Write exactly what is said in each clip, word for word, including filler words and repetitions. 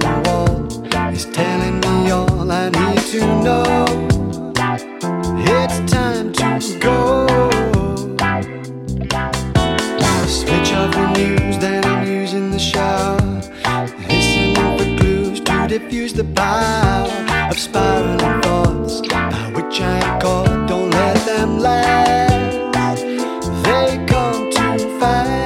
the wall is telling me all I need to know. It's time to go. I switch off the news that I'm using the shower, listening for clues to diffuse the power of spiraling thoughts by which I am caught. Don't let them last, they come too fast.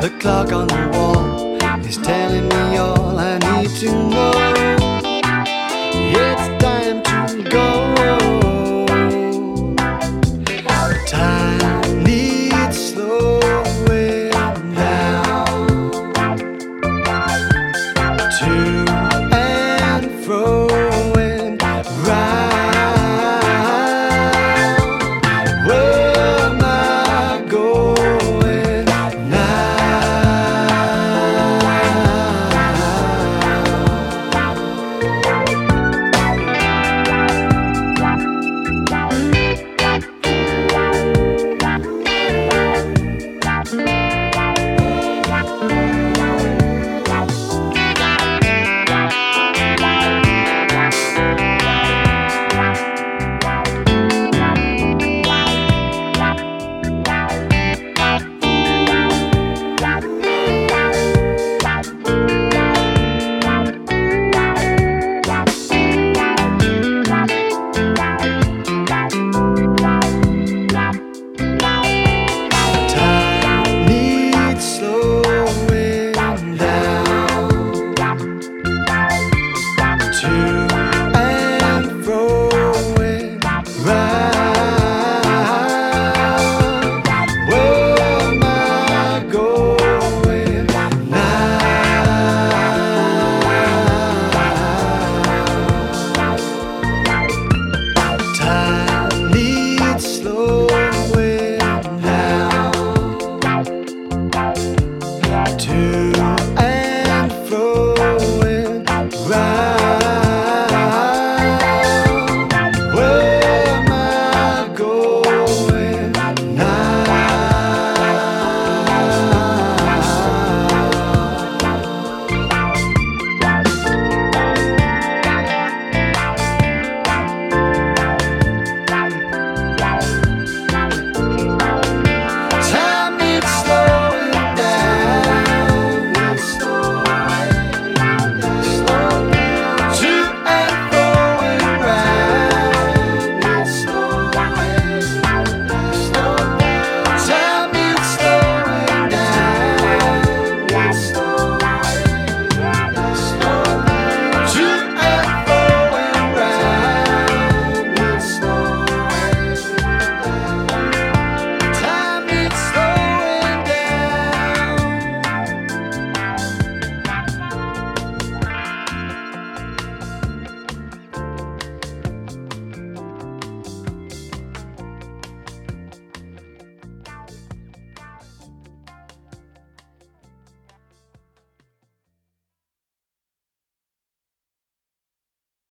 The clock on the wall is telling me all I need to know.